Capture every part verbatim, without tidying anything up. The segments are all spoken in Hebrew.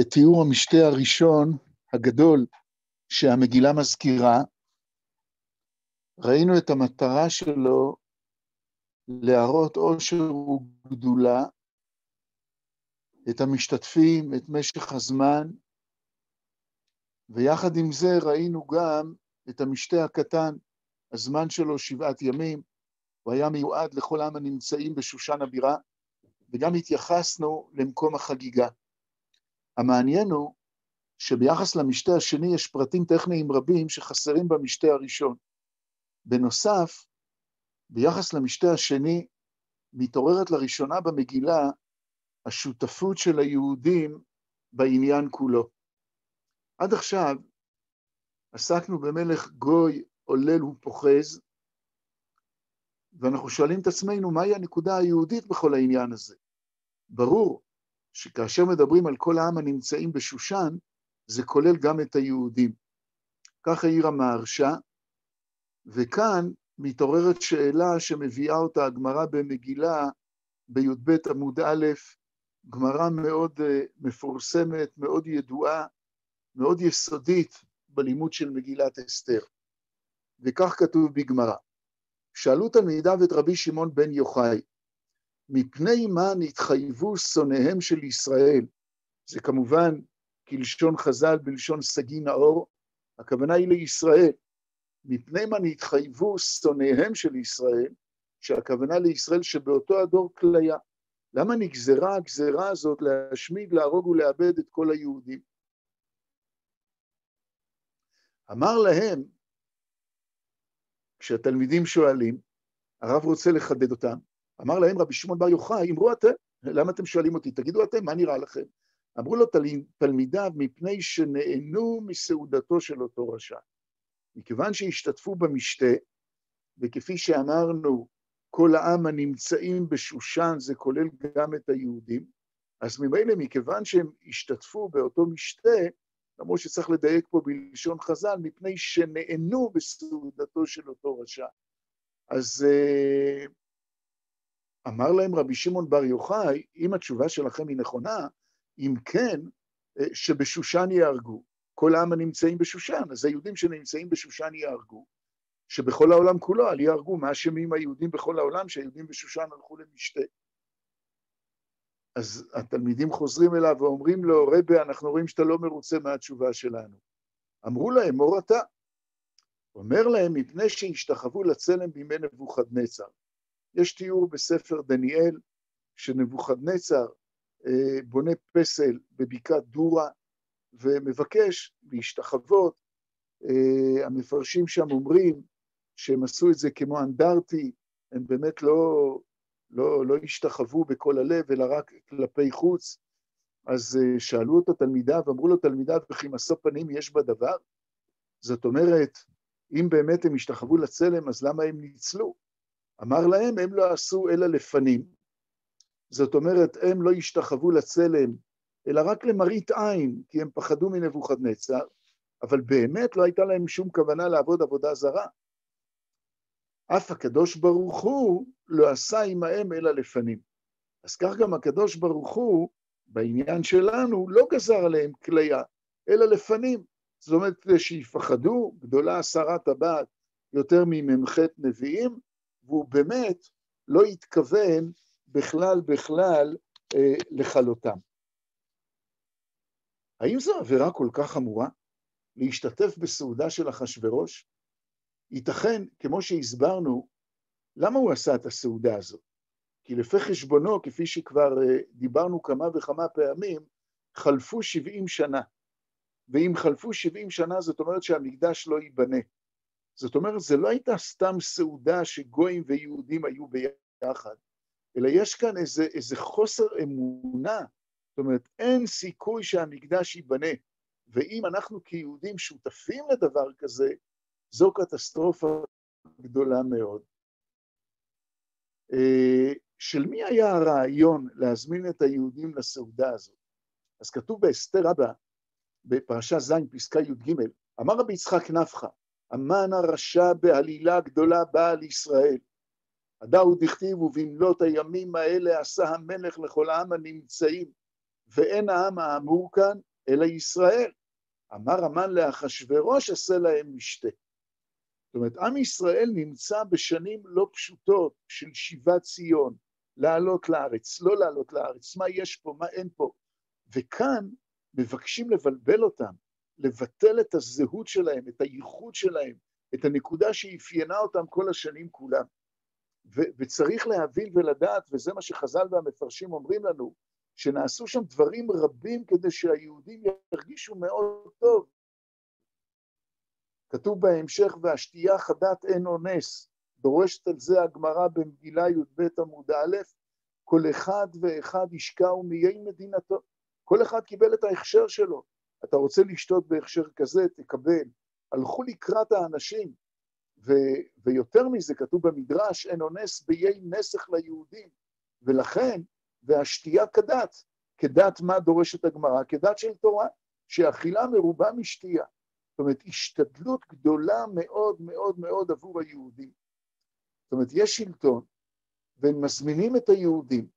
את תיאור המשתה הראשון הגדול שהמגילה מזכירה, ראינו את המטרה שלו להראות עושר וגדולה, את המשתתפים, את משך הזמן, ויחד עם זה ראינו גם את המשתה הקטן, הזמן שלו שבעת ימים, הוא היה מיועד לכל עם הנמצאים בשושן הבירה, וגם התייחסנו למקום החגיגה. המעניין הוא שביחס למשתה השני יש פרטים טכניים רבים שחסרים במשתה הראשון. בנוסף, ביחס למשתה השני, מתעוררת לראשונה במגילה השותפות של היהודים בעניין כולו. עד עכשיו עסקנו במלך גוי עולל ופוחז, ואנחנו שואלים את עצמנו מהי הנקודה היהודית בכל העניין הזה. ברור שכאשר מדברים על כל העם הנמצאים בשושן, זה כולל גם את היהודים. כך העיר המהרשה, וכאן מתעוררת שאלה שמביאה אותה הגמרא במגילה, בי"ב עמוד א', גמרא מאוד מפורסמת, מאוד ידועה, מאוד יסודית בלימוד של מגילת אסתר. וכך כתוב בגמרא, שאלו תלמידיו את רבי שמעון בן יוחאי, מפני מה נתחייבו שונאיהם של ישראל? זה כמובן כלשון חז"ל בלשון סגי נאור, הכוונה היא לישראל. מפני מה נתחייבו שונאיהם של ישראל, שהכוונה לישראל שבאותו הדור כליה. למה נגזרה הגזרה הזאת להשמיד, להרוג ולאבד את כל היהודים? אמר להם, כשהתלמידים שואלים, הרב רוצה לחדד אותם, אמר להם רבי שמעון בר יוחאי, אמרו אתם, למה אתם שואלים אותי? תגידו אתם, מה נראה לכם? אמרו לו תלמידיו, מפני שנהנו מסעודתו של אותו רשע. מכיוון שהשתתפו במשתה, וכפי שאמרנו, כל העם הנמצאים בשושן, זה כולל גם את היהודים, אז ממילא, מכיוון שהם השתתפו באותו משתה, למרות שצריך לדייק פה בלשון חז"ל, מפני שנהנו בסעודתו של אותו רשע. אז אמר להם רבי שמעון בר יוחאי, אם התשובה שלכם היא נכונה, אם כן, שבשושן יהרגו. כל העם הנמצאים בשושן, אז היהודים שנמצאים בשושן יהרגו. שבכל העולם כולו, אל יהרגו, מה אשמים היהודים בכל העולם, שהיהודים בשושן הלכו למשתה. אז התלמידים חוזרים אליו ואומרים לו, רבי, אנחנו רואים שאתה לא מרוצה מהתשובה שלנו. אמרו להם, מור אתה. אומר להם, מפני שהשתחוו לצלם בימי נבוכדנצר. יש תיאור בספר דניאל, שנבוכדנצר אה, בונה פסל בבקעת דורה, ומבקש להשתחוות, אה, המפרשים שם אומרים, שהם עשו את זה כמו אנדרטי, הם באמת לא... לא, לא השתחוו בכל הלב, אלא רק כלפי חוץ. אז שאלו אותו תלמידיו, ואמרו לו תלמידיו, וכי משוא פנים יש בדבר? זאת אומרת, אם באמת הם השתחוו לצלם, אז למה הם ניצלו? אמר להם, הם לא עשו אלא לפנים. זאת אומרת, הם לא השתחוו לצלם, אלא רק למראית עין, כי הם פחדו מנבוכדנצר, אבל באמת לא הייתה להם שום כוונה לעבוד עבודה זרה. אף הקדוש ברוך הוא לא עשה עמהם אלא לפנים. אז כך גם הקדוש ברוך הוא, בעניין שלנו, לא גזר עליהם כליה, אלא לפנים. זאת אומרת, שיפחדו, גדולה עשרת הבת, יותר ממ"ח נביאים, והוא באמת לא התכוון בכלל בכלל אה, לחלותם. האם זו עבירה כל כך חמורה? להשתתף בסעודה של אחשוורוש? ייתכן, כמו שהסברנו, למה הוא עשה את הסעודה הזאת? כי לפי חשבונו, כפי שכבר דיברנו כמה וכמה פעמים, חלפו שבעים שנה. ואם חלפו שבעים שנה, זאת אומרת שהמקדש לא ייבנה. זאת אומרת, זה לא הייתה סתם סעודה שגויים ויהודים היו ביחד, אלא יש כאן איזה, איזה חוסר אמונה. זאת אומרת, אין סיכוי שהמקדש ייבנה. ואם אנחנו כיהודים שותפים לדבר כזה, זו קטסטרופה גדולה מאוד. של מי היה הרעיון להזמין את היהודים לסעודה הזאת? אז כתוב באסתר רבה, בפרשה ז' פסקה י"ג, אמר רבי יצחק נפחא, המן הרשע בעלילה גדולה באה על ישראל. הדאו דכתיב ובמלות הימים האלה עשה המלך לכל העם הנמצאים ואין העם האמור כאן, אלא ישראל. אמר המן לאחשוורוש, עשה להם משתה. זאת אומרת, עם ישראל נמצא בשנים לא פשוטות של שיבת ציון, לעלות לארץ, לא לעלות לארץ, מה יש פה, מה אין פה. וכאן מבקשים לבלבל אותם, לבטל את הזהות שלהם, את הייחוד שלהם, את הנקודה שאפיינה אותם כל השנים כולם. ו- וצריך להבין ולדעת, וזה מה שחז"ל והמפרשים אומרים לנו, שנעשו שם דברים רבים כדי שהיהודים ירגישו מאוד טוב. כתוב בהמשך, והשתייה חדת אין אונס, דורשת על זה הגמרא במגילה י"ב עמוד א', כל אחד ואחד ישקעו מיהי מדינתו. כל אחד קיבל את ההכשר שלו. אתה רוצה לשתות בהכשר כזה, תקבל. הלכו לקראת האנשים, ו- ויותר מזה כתוב במדרש, אין אונס ביהי נסך ליהודים, ולכן, והשתייה כדת, כדת מה דורשת הגמרא, כדת של תורה, שהאכילה מרובה משתייה. זאת אומרת, השתדלות גדולה מאוד מאוד מאוד עבור היהודים. זאת אומרת, יש שלטון, והם מזמינים את היהודים.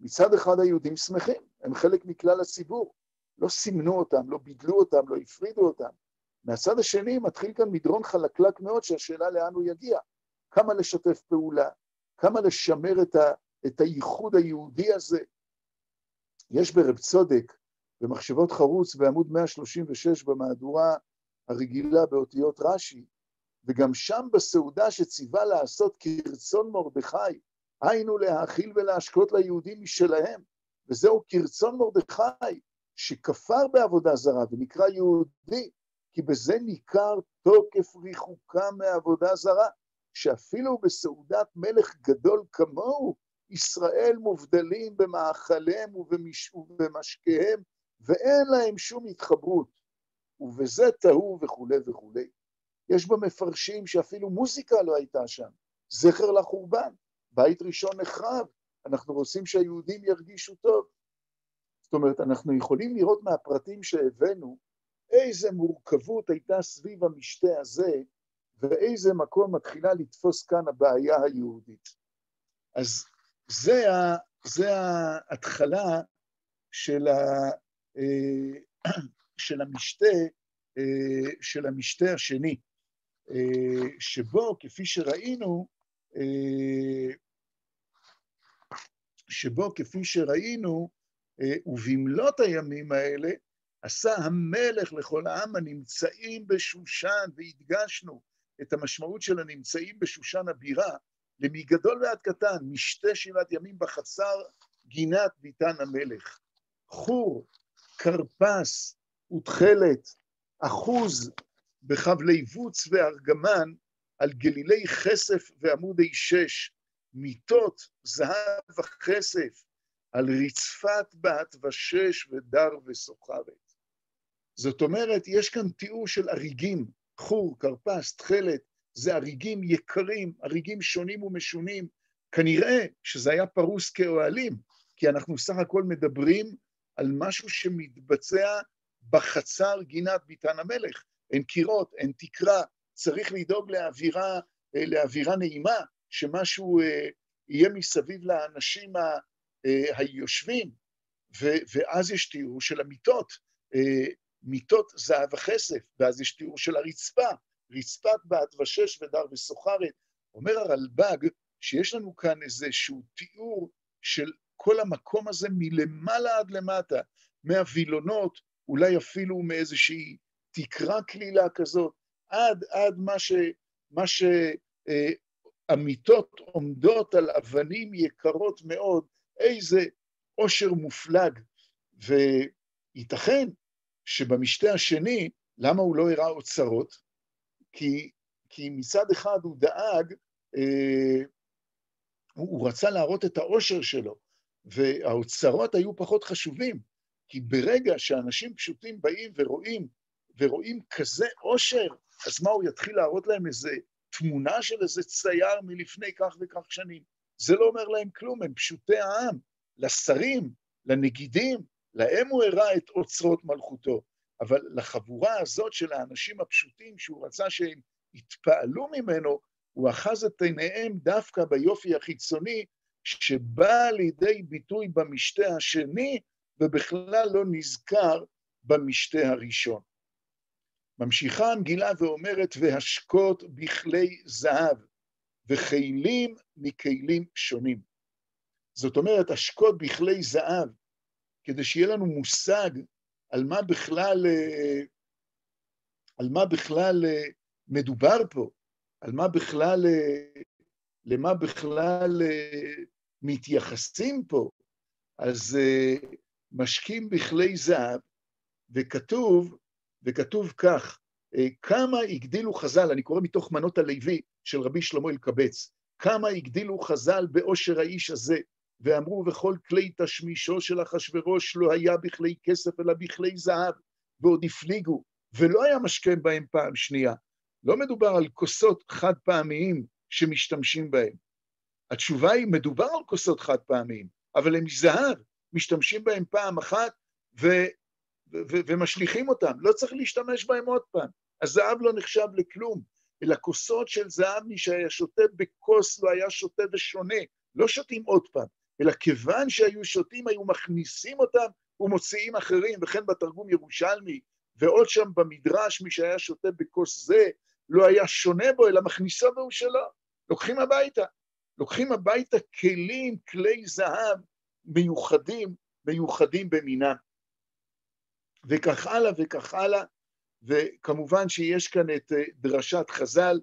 מצד אחד היהודים שמחים, הם חלק מכלל הציבור. לא סימנו אותם, לא בידלו אותם, לא הפרידו אותם. מהצד השני מתחיל כאן מדרון חלקלק מאוד, שהשאלה לאן הוא יגיע. כמה לשתף פעולה, כמה לשמר את ה... את הייחוד היהודי הזה. יש ברב צודק, במחשבות חרוץ, בעמוד מאה שלושים ושש, במהדורה הרגילה באותיות רש"י, וגם שם בסעודה שציווה לעשות כרצון מרדכי, היינו להאכיל ולהשקות ליהודים משלהם, וזהו כרצון מרדכי, שכפר בעבודה זרה, ונקרא יהודי, כי בזה ניכר תוקף ריחוקה מעבודה זרה, שאפילו בסעודת מלך גדול כמוהו, ישראל מובדלים במאכליהם ובמשקיהם, ואין להם שום התחברות, ובזה טעו וכו' וכו'. יש במפרשים שאפילו מוזיקה לא הייתה שם, זכר לחורבן, בית ראשון נחרב, אנחנו רוצים שהיהודים ירגישו טוב. זאת אומרת, אנחנו יכולים לראות מהפרטים שהבאנו, איזה מורכבות הייתה סביב המשתה הזה, ואיזה מקום מתחילה לתפוס כאן הבעיה היהודית. אז זה, ה, זה ההתחלה של, ה, של, המשתה, של המשתה השני, שבו כפי שראינו, שבו כפי שראינו, ובמלות הימים האלה, עשה המלך לכל העם הנמצאים בשושן, והדגשנו את המשמעות של הנמצאים בשושן הבירה, למגדול ועד קטן, משתה שבעת ימים בחצר, גינת ביתן המלך. חור, קרפס ותכלת, אחוז בחבליבוץ וארגמן, על גלילי חשף ועמודי שש, מיטות, זהב וחשף, על רצפת בת ושש ודר וסוחרת. זאת אומרת, יש כאן תיאור של אריגים, חור, קרפס, תכלת, זה אריגים יקרים, אריגים שונים ומשונים, כנראה שזה היה פרוס כאוהלים, כי אנחנו סך הכל מדברים על משהו שמתבצע בחצר גינת ביתן המלך, אין קירות, אין תקרה, צריך לדאוג לאווירה, לאווירה נעימה, שמשהו יהיה מסביב לאנשים היושבים, ואז יש תיאור של המיטות, מיטות זהב וחסף, ואז יש תיאור של הרצפה, רצפת בת ושש ודר וסוחרת. אומר הרלב"ג שיש לנו כאן איזשהו תיאור של כל המקום הזה מלמעלה עד למטה, מהווילונות, אולי אפילו מאיזושהי תקרה כלילה כזאת, עד, עד מה ש, מה ש, אה, אמיתות עומדות על אבנים יקרות מאוד, איזה עושר מופלג. וייתכן שבמשתה השני, למה הוא לא הראה אוצרות? כי, כי מצד אחד הוא דאג, אה, הוא, הוא רצה להראות את העושר שלו, והאוצרות היו פחות חשובים, כי ברגע שאנשים פשוטים באים ורואים, ורואים כזה עושר, אז מה, הוא יתחיל להראות להם איזה תמונה של איזה צייר מלפני כך וכך שנים. זה לא אומר להם כלום, הם פשוטי העם, לשרים, לנגידים, להם הוא הראה את אוצרות מלכותו. אבל לחבורה הזאת של האנשים הפשוטים שהוא רצה שהם יתפעלו ממנו, הוא אחז את עיניהם דווקא ביופי החיצוני, שבא לידי ביטוי במשתה השני, ובכלל לא נזכר במשתה הראשון. ממשיכה המגילה ואומרת, והשקות בכלי זהב, וכלים מכלים שונים. זאת אומרת, השקות בכלי זהב, כדי שיהיה לנו מושג על מה בכלל, על מה בכלל מדובר פה, על מה בכלל, למה בכלל מתייחסים פה, אז משקים בכלי זהב, וכתוב, וכתוב כך, כמה הגדילו חז"ל, אני קורא מתוך מנות הלוי של רבי שלמה אלקבץ, כמה הגדילו חז"ל באושר האיש הזה, ואמרו, וכל כלי תשמישו של אחשוורוש לא היה בכלי כסף, אלא בכלי זהב, ועוד הפליגו, ולא היה משכם בהם פעם שנייה. לא מדובר על כוסות חד פעמיים שמשתמשים בהם. התשובה היא, מדובר על כוסות חד פעמיים, אבל הם מזהב, משתמשים בהם פעם אחת, ו... ו- ומשליכים אותם, לא צריך להשתמש בהם עוד פעם. הזהב לא נחשב לכלום, אלא כוסות של זהב, מי שהיה שותה בכוס לא היה שותה ושונה, לא שותים עוד פעם, אלא כיוון שהיו שותים, היו מכניסים אותם ומוציאים אחרים, וכן בתרגום ירושלמי, ועוד שם במדרש, מי שהיה שותה בכוס זה, לא היה שונה בו, אלא מכניסו והוא שלו. לוקחים הביתה, לוקחים הביתה כלים, כלי זהב, מיוחדים, מיוחדים במינם. וכך הלאה וכך הלאה, וכמובן שיש כאן את דרשת חז"ל,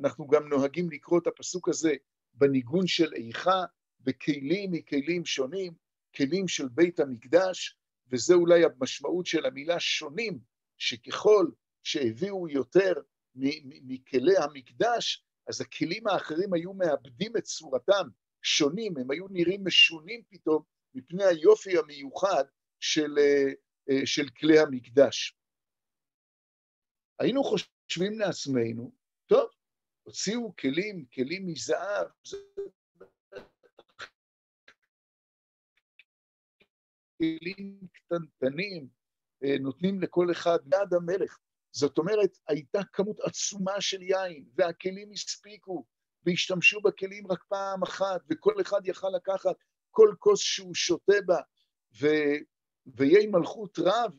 אנחנו גם נוהגים לקרוא את הפסוק הזה בניגון של איכה, בכלים מכלים שונים, כלים של בית המקדש, וזה אולי המשמעות של המילה שונים, שככל שהביאו יותר מכלי המקדש, אז הכלים האחרים היו מאבדים את צורתם, שונים, הם היו נראים משונים פתאום, מפני היופי המיוחד של... של כלי המקדש. היינו חושבים לעצמנו, טוב, הוציאו כלים, כלים מזהב, כלים קטנטנים, נותנים לכל אחד יד המלך. זאת אומרת, הייתה כמות עצומה של יין, והכלים הספיקו, והשתמשו בכלים רק פעם אחת, וכל אחד יכל לקחת כל כוס שהוא שותה בה, ו... ויהי מלכות רב,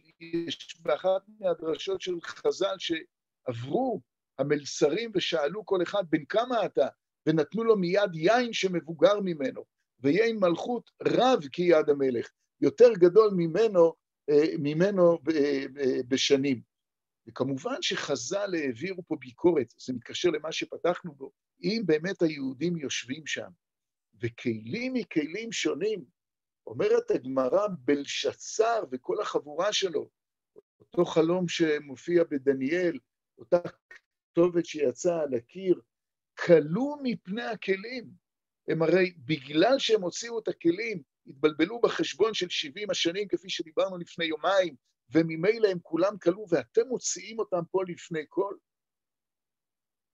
יש באחת מהדרשות של חז"ל שעברו המלצרים ושאלו כל אחד בן כמה אתה, ונתנו לו מיד יין שמבוגר ממנו, ויהי מלכות רב כיד המלך, יותר גדול ממנו, ממנו בשנים. וכמובן שחז"ל העבירו פה ביקורת, זה מתקשר למה שפתחנו בו, אם באמת היהודים יושבים שם, וכלים מכלים שונים, אומרת הגמרא בלשצר וכל החבורה שלו, אותו חלום שמופיע בדניאל, אותה כתובת שיצאה על הקיר, קלו מפני הכלים. הם הרי בגלל שהם הוציאו את הכלים, התבלבלו בחשבון של שבעים השנים, כפי שדיברנו לפני יומיים, וממילא הם כולם קלו, ואתם מוציאים אותם פה לפני כל.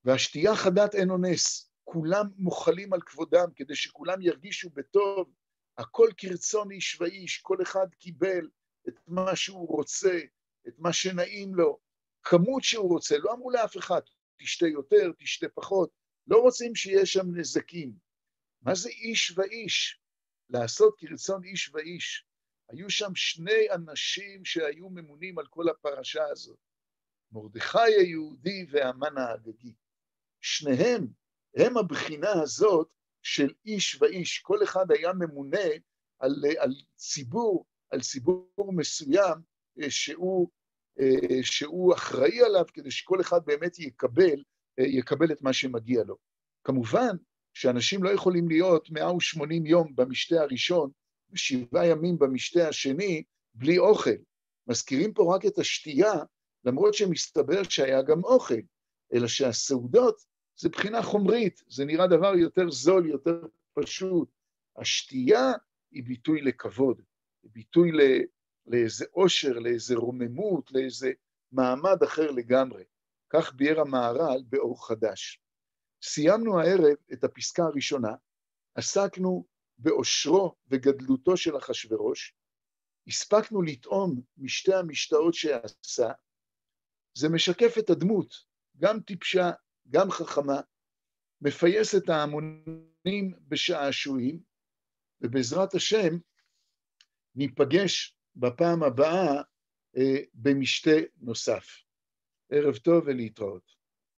והשתייה חדת אין אונס, כולם מוחלים על כבודם, כדי שכולם ירגישו בטוב, הכל כרצון איש ואיש, כל אחד קיבל את מה שהוא רוצה, את מה שנעים לו, כמות שהוא רוצה, לא אמרו לאף אחד, תשתה יותר, תשתה פחות, לא רוצים שיש שם נזקים. מה זה איש ואיש? לעשות כרצון איש ואיש. היו שם שני אנשים שהיו ממונים על כל הפרשה הזאת, מרדכי היהודי והמן האגגי. שניהם, הם הבחינה הזאת, של איש ואיש, כל אחד היה ממונה על, על ציבור, על ציבור מסוים שהוא, שהוא אחראי עליו, כדי שכל אחד באמת יקבל, יקבל את מה שמגיע לו. כמובן שאנשים לא יכולים להיות מאה ושמונים יום במשתה הראשון, ושבעה ימים במשתה השני, בלי אוכל. מזכירים פה רק את השתייה, למרות שמסתבר שהיה גם אוכל, אלא שהסעודות, זה בחינה חומרית, זה נראה דבר יותר זול, יותר פשוט. השתייה היא ביטוי לכבוד, היא ביטוי לאיזה עושר, לאיזה רוממות, לאיזה מעמד אחר לגמרי. כך ביאר המהר"ל באור חדש. סיימנו הערב את הפסקה הראשונה, עסקנו באושרו וגדלותו של אחשוורוש, הספקנו לטעום משתי המשתאות שעשה, זה משקף את הדמות, גם טיפשה, גם חכמה, מפייס את ההמונים בשעשועים, ובעזרת השם ניפגש בפעם הבאה במשתה נוסף. ערב טוב ולהתראות.